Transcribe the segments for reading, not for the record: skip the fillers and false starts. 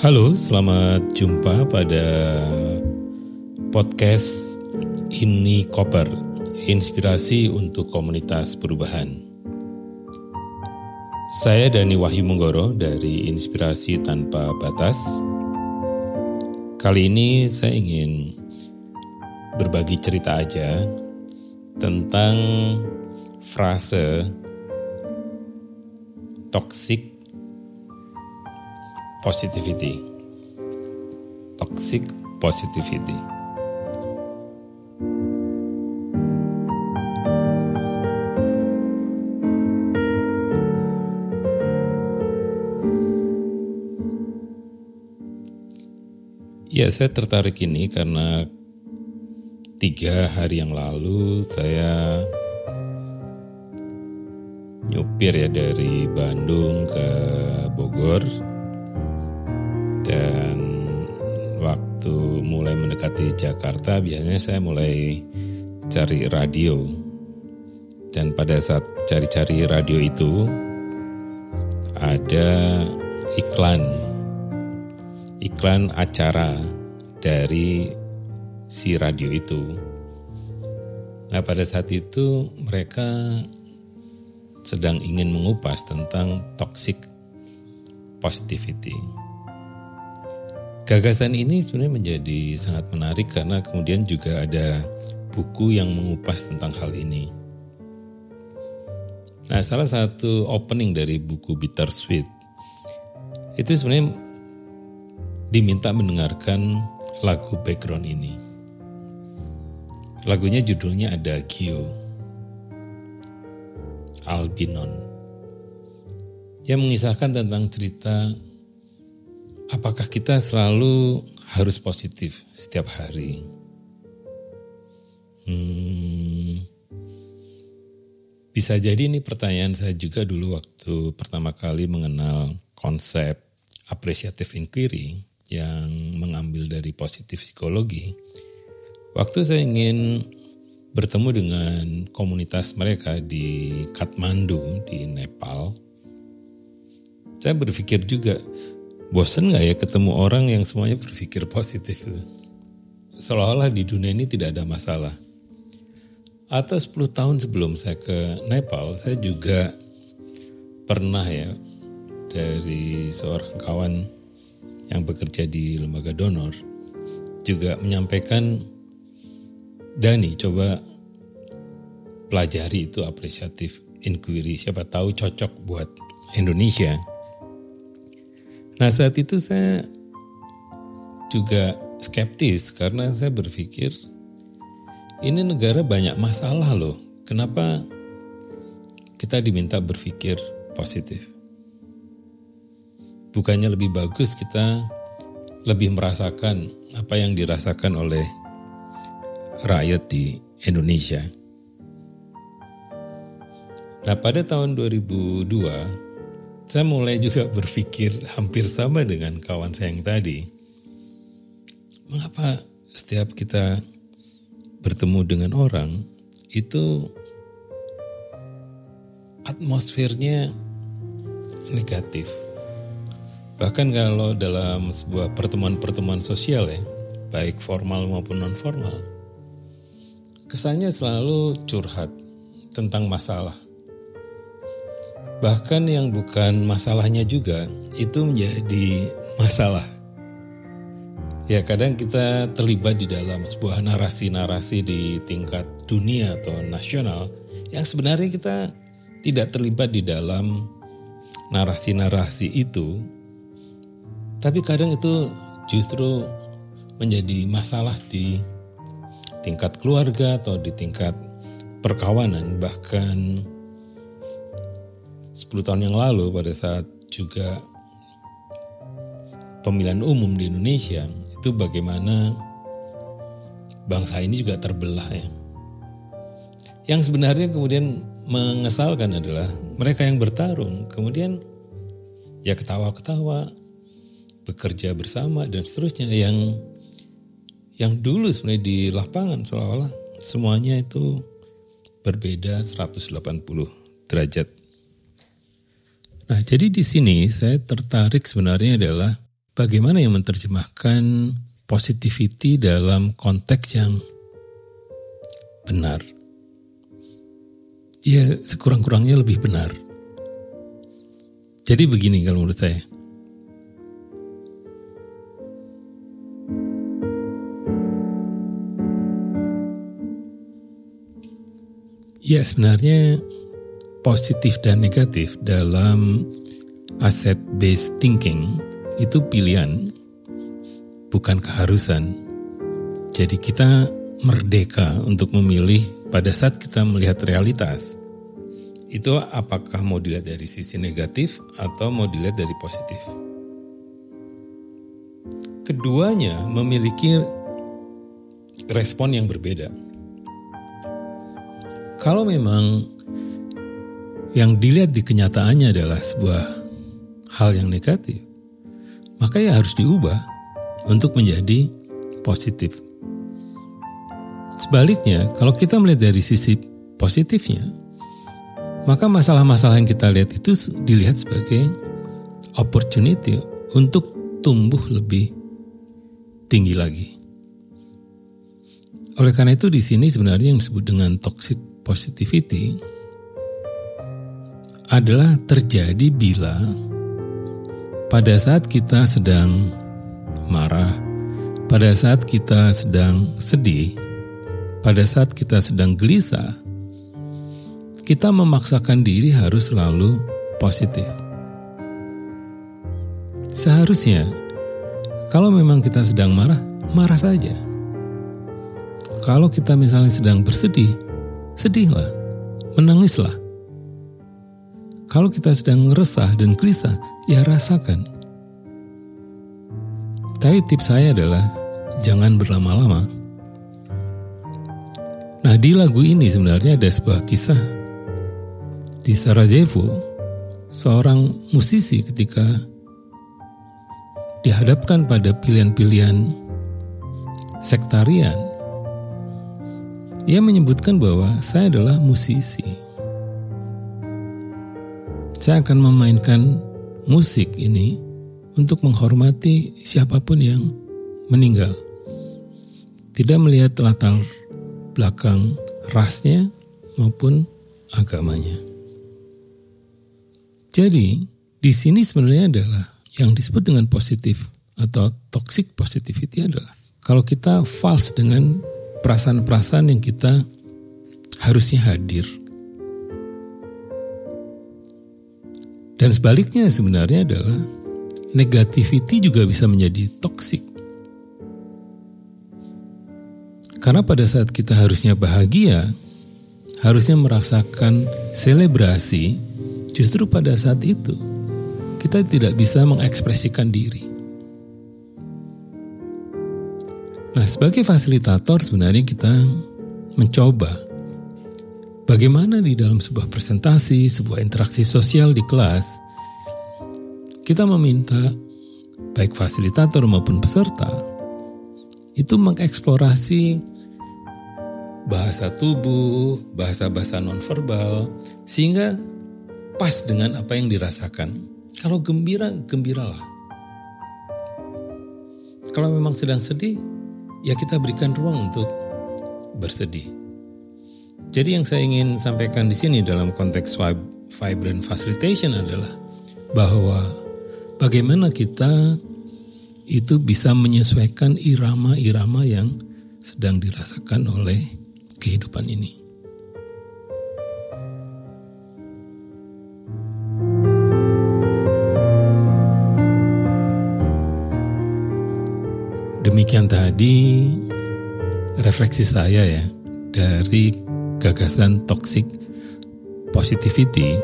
Halo, selamat jumpa pada podcast Inikoper, Inspirasi untuk Komunitas Perubahan. Saya Dani Wahyu Monggoro dari Inspirasi Tanpa Batas. Kali ini saya ingin berbagi cerita aja tentang frase toxic positivity. Toxic positivity. Ya, saya tertarik ini karena 3 hari yang lalu saya nyupir ya dari Bandung ke Bogor. Dan waktu mulai mendekati Jakarta, biasanya saya mulai cari radio. Dan pada saat cari-cari radio itu, ada iklan acara dari si radio itu. Nah, pada saat itu mereka sedang ingin mengupas tentang toxic positivity. Gagasan ini sebenarnya menjadi sangat menarik karena kemudian juga ada buku yang mengupas tentang hal ini. Nah, salah satu opening dari buku Bitter Sweet itu sebenarnya diminta mendengarkan lagu background ini. Lagunya judulnya ada Gyo Albinon, yang mengisahkan tentang cerita apakah kita selalu harus positif setiap hari? Bisa jadi ini pertanyaan saya juga dulu waktu pertama kali mengenal konsep appreciative inquiry yang mengambil dari positif psikologi. Waktu saya ingin bertemu dengan komunitas mereka di Kathmandu, di Nepal, saya berpikir juga, bosan gak ya ketemu orang yang semuanya berpikir positif? Seolah-olah di dunia ini tidak ada masalah. Atau 10 tahun sebelum saya ke Nepal, saya juga pernah ya dari seorang kawan yang bekerja di lembaga donor juga menyampaikan, Dani, coba pelajari itu appreciative inquiry, siapa tahu cocok buat Indonesia. Nah, saat itu saya juga skeptis karena saya berpikir ini negara banyak masalah loh. Kenapa kita diminta berpikir positif? Bukannya lebih bagus kita lebih merasakan apa yang dirasakan oleh rakyat di Indonesia. Nah, pada tahun 2002 saya mulai juga berpikir hampir sama dengan kawan saya yang tadi. Mengapa setiap kita bertemu dengan orang, itu atmosfernya negatif. Bahkan kalau dalam sebuah pertemuan-pertemuan sosial ya, baik formal maupun non-formal, kesannya selalu curhat tentang masalah. Bahkan yang bukan masalahnya juga itu menjadi masalah. Ya, kadang kita terlibat di dalam sebuah narasi-narasi di tingkat dunia atau nasional yang sebenarnya kita tidak terlibat di dalam narasi-narasi itu. Tapi kadang itu justru menjadi masalah di tingkat keluarga atau di tingkat perkawanan. Bahkan 10 tahun yang lalu pada saat juga pemilihan umum di Indonesia, itu bagaimana bangsa ini juga terbelah ya. Yang sebenarnya kemudian mengesalkan adalah mereka yang bertarung, kemudian ya ketawa-ketawa, bekerja bersama dan seterusnya, yang dulu sebenarnya di lapangan seolah-olah semuanya itu berbeda 180 derajat. Nah, jadi di sini saya tertarik sebenarnya adalah bagaimana yang menerjemahkan positivity dalam konteks yang benar. Ya, sekurang-kurangnya lebih benar. Jadi begini kalau menurut saya. Ya, sebenarnya positif dan negatif dalam asset-based thinking itu pilihan, bukan keharusan. Jadi kita merdeka untuk memilih pada saat kita melihat realitas. Itu apakah mau dilihat dari sisi negatif atau mau dilihat dari positif. Keduanya memiliki respon yang berbeda. Kalau memang yang dilihat di kenyataannya adalah sebuah hal yang negatif, maka ya harus diubah untuk menjadi positif. Sebaliknya, kalau kita melihat dari sisi positifnya, maka masalah-masalah yang kita lihat itu dilihat sebagai opportunity untuk tumbuh lebih tinggi lagi. Oleh karena itu di sini sebenarnya yang disebut dengan toxic positivity adalah terjadi bila pada saat kita sedang marah, pada saat kita sedang sedih, pada saat kita sedang gelisah, kita memaksakan diri harus selalu positif. Seharusnya, kalau memang kita sedang marah, marah saja. Kalau kita misalnya sedang bersedih, sedihlah, menangislah. Kalau kita sedang resah dan gelisah, ya rasakan. Tapi tips saya adalah jangan berlama-lama. Nah, di lagu ini sebenarnya ada sebuah kisah. Di Sarajevo, seorang musisi ketika dihadapkan pada pilihan-pilihan sektarian, dia menyebutkan bahwa saya adalah musisi. Saya akan memainkan musik ini untuk menghormati siapapun yang meninggal. Tidak melihat latar belakang rasnya maupun agamanya. Jadi, di sini sebenarnya adalah yang disebut dengan positif atau toxic positivity adalah kalau kita fals dengan perasaan-perasaan yang kita harusnya hadir. Dan sebaliknya sebenarnya adalah negativity juga bisa menjadi toxic. Karena pada saat kita harusnya bahagia, harusnya merasakan selebrasi, justru pada saat itu kita tidak bisa mengekspresikan diri. Nah, sebagai fasilitator sebenarnya kita mencoba bagaimana di dalam sebuah presentasi, sebuah interaksi sosial di kelas, kita meminta baik fasilitator maupun peserta itu mengeksplorasi bahasa tubuh, bahasa-bahasa nonverbal, sehingga pas dengan apa yang dirasakan. Kalau gembira, gembiralah. Kalau memang sedang sedih, ya kita berikan ruang untuk bersedih. Jadi yang saya ingin sampaikan di sini dalam konteks vibrant facilitation adalah bahwa bagaimana kita itu bisa menyesuaikan irama-irama yang sedang dirasakan oleh kehidupan ini. Demikian tadi refleksi saya ya dari gagasan toxic positivity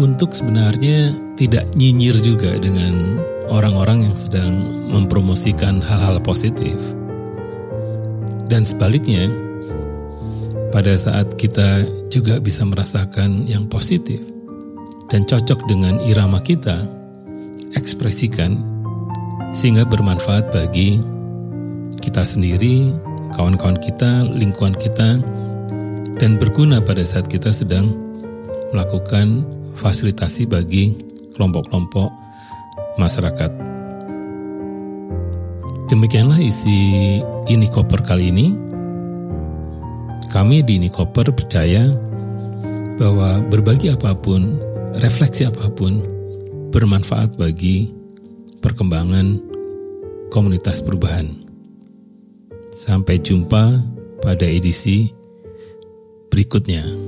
untuk sebenarnya tidak nyinyir juga dengan orang-orang yang sedang mempromosikan hal-hal positif. Dan sebaliknya, pada saat kita juga bisa merasakan yang positif dan cocok dengan irama kita, ekspresikan sehingga bermanfaat bagi kita sendiri, kawan-kawan kita, lingkungan kita, dan berguna pada saat kita sedang melakukan fasilitasi bagi kelompok-kelompok masyarakat. Demikianlah isi Inikoper kali ini. Kami di Inikoper percaya bahwa berbagi apapun, refleksi apapun, bermanfaat bagi perkembangan komunitas perubahan. Sampai jumpa pada edisi berikutnya.